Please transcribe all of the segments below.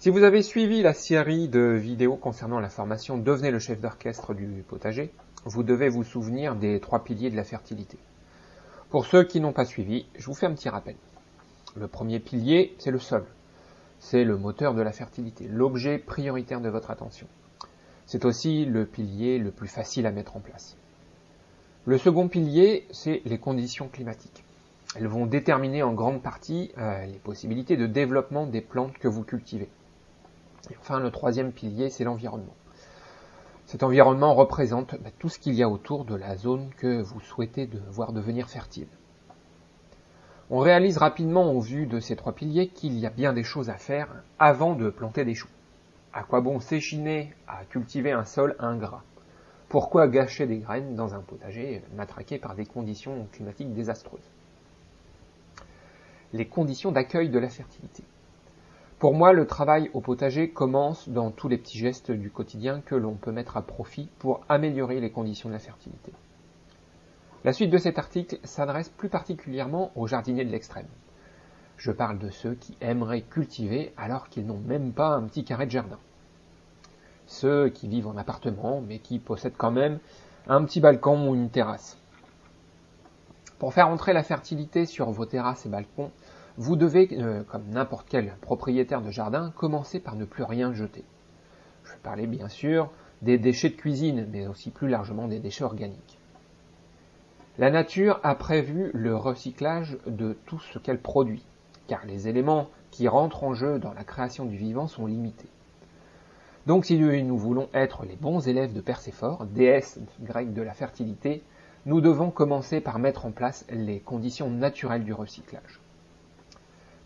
Si vous avez suivi la série de vidéos concernant la formation « Devenez le chef d'orchestre du potager », vous devez vous souvenir des 3 piliers de la fertilité. Pour ceux qui n'ont pas suivi, je vous fais un petit rappel. Le premier pilier, c'est le sol. C'est le moteur de la fertilité, l'objet prioritaire de votre attention. C'est aussi le pilier le plus facile à mettre en place. Le second pilier, c'est les conditions climatiques. Elles vont déterminer en grande partie les possibilités de développement des plantes que vous cultivez. Et enfin, le troisième pilier, c'est l'environnement. Cet environnement représente tout ce qu'il y a autour de la zone que vous souhaitez voir devenir fertile. On réalise rapidement, au vu de ces 3 piliers, qu'il y a bien des choses à faire avant de planter des choux. À quoi bon s'échiner à cultiver un sol ingrat? Pourquoi gâcher des graines dans un potager matraqué par des conditions climatiques désastreuses? Les conditions d'accueil de la fertilité. Pour moi, le travail au potager commence dans tous les petits gestes du quotidien que l'on peut mettre à profit pour améliorer les conditions de la fertilité. La suite de cet article s'adresse plus particulièrement aux jardiniers de l'extrême. Je parle de ceux qui aimeraient cultiver alors qu'ils n'ont même pas un petit carré de jardin. Ceux qui vivent en appartement mais qui possèdent quand même un petit balcon ou une terrasse. Pour faire entrer la fertilité sur vos terrasses et balcons, vous devez, comme n'importe quel propriétaire de jardin, commencer par ne plus rien jeter. Je vais parler bien sûr des déchets de cuisine, mais aussi plus largement des déchets organiques. La nature a prévu le recyclage de tout ce qu'elle produit, car les éléments qui rentrent en jeu dans la création du vivant sont limités. Donc si nous voulons être les bons élèves de Perséphone, déesse grecque de la fertilité, nous devons commencer par mettre en place les conditions naturelles du recyclage.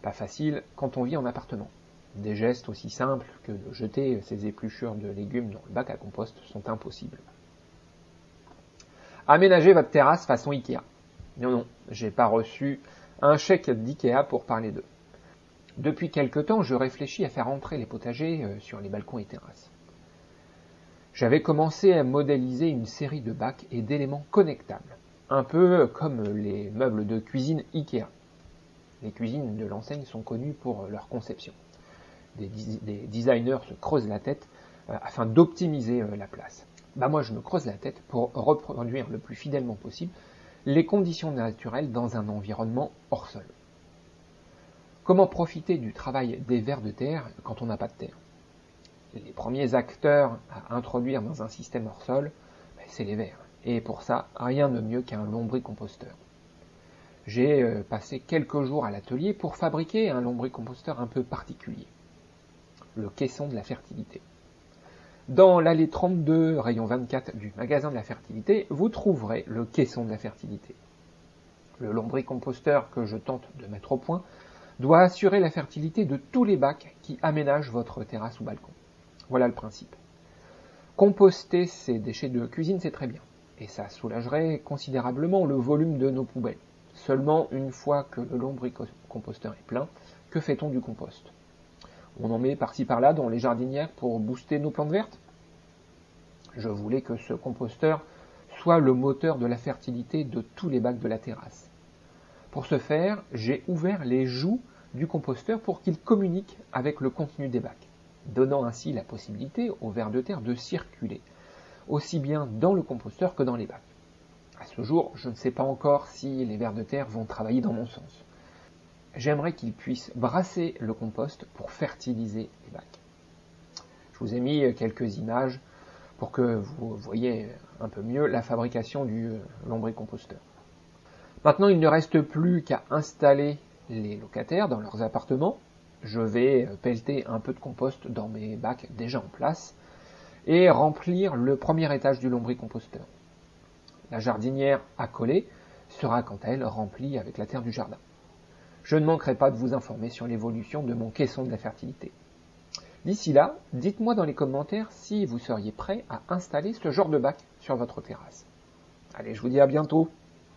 Pas facile quand on vit en appartement. Des gestes aussi simples que de jeter ses épluchures de légumes dans le bac à compost sont impossibles. Aménagez votre terrasse façon Ikea. Non, j'ai pas reçu un chèque d'Ikea pour parler d'eux. Depuis quelque temps, je réfléchis à faire entrer les potagers sur les balcons et terrasses. J'avais commencé à modéliser une série de bacs et d'éléments connectables, un peu comme les meubles de cuisine Ikea. Les cuisines de l'enseigne sont connues pour leur conception. Des designers se creusent la tête afin d'optimiser la place. Moi, je me creuse la tête pour reproduire le plus fidèlement possible les conditions naturelles dans un environnement hors sol. Comment profiter du travail des vers de terre quand on n'a pas de terre? Les premiers acteurs à introduire dans un système hors sol, c'est les vers. Et pour ça, rien de mieux qu'un lombricomposteur. J'ai passé quelques jours à l'atelier pour fabriquer un lombricomposteur un peu particulier. Le caisson de la fertilité. Dans l'allée 32, rayon 24 du magasin de la fertilité, vous trouverez le caisson de la fertilité. Le lombricomposteur que je tente de mettre au point doit assurer la fertilité de tous les bacs qui aménagent votre terrasse ou balcon. Voilà le principe. Composter ces déchets de cuisine, c'est très bien. Et ça soulagerait considérablement le volume de nos poubelles. Seulement, une fois que le lombricomposteur est plein, que fait-on du compost? On en met par-ci par-là dans les jardinières pour booster nos plantes vertes? Je voulais que ce composteur soit le moteur de la fertilité de tous les bacs de la terrasse. Pour ce faire, j'ai ouvert les joues du composteur pour qu'il communique avec le contenu des bacs, donnant ainsi la possibilité aux vers de terre de circuler, aussi bien dans le composteur que dans les bacs. À ce jour, je ne sais pas encore si les vers de terre vont travailler dans mon sens. J'aimerais qu'ils puissent brasser le compost pour fertiliser les bacs. Je vous ai mis quelques images pour que vous voyez un peu mieux la fabrication du lombricomposteur. Maintenant, il ne reste plus qu'à installer les locataires dans leurs appartements. Je vais pelleter un peu de compost dans mes bacs déjà en place et remplir le premier étage du lombricomposteur. La jardinière accolée sera quant à elle remplie avec la terre du jardin. Je ne manquerai pas de vous informer sur l'évolution de mon caisson de la fertilité. D'ici là, dites-moi dans les commentaires si vous seriez prêt à installer ce genre de bac sur votre terrasse. Allez, je vous dis à bientôt.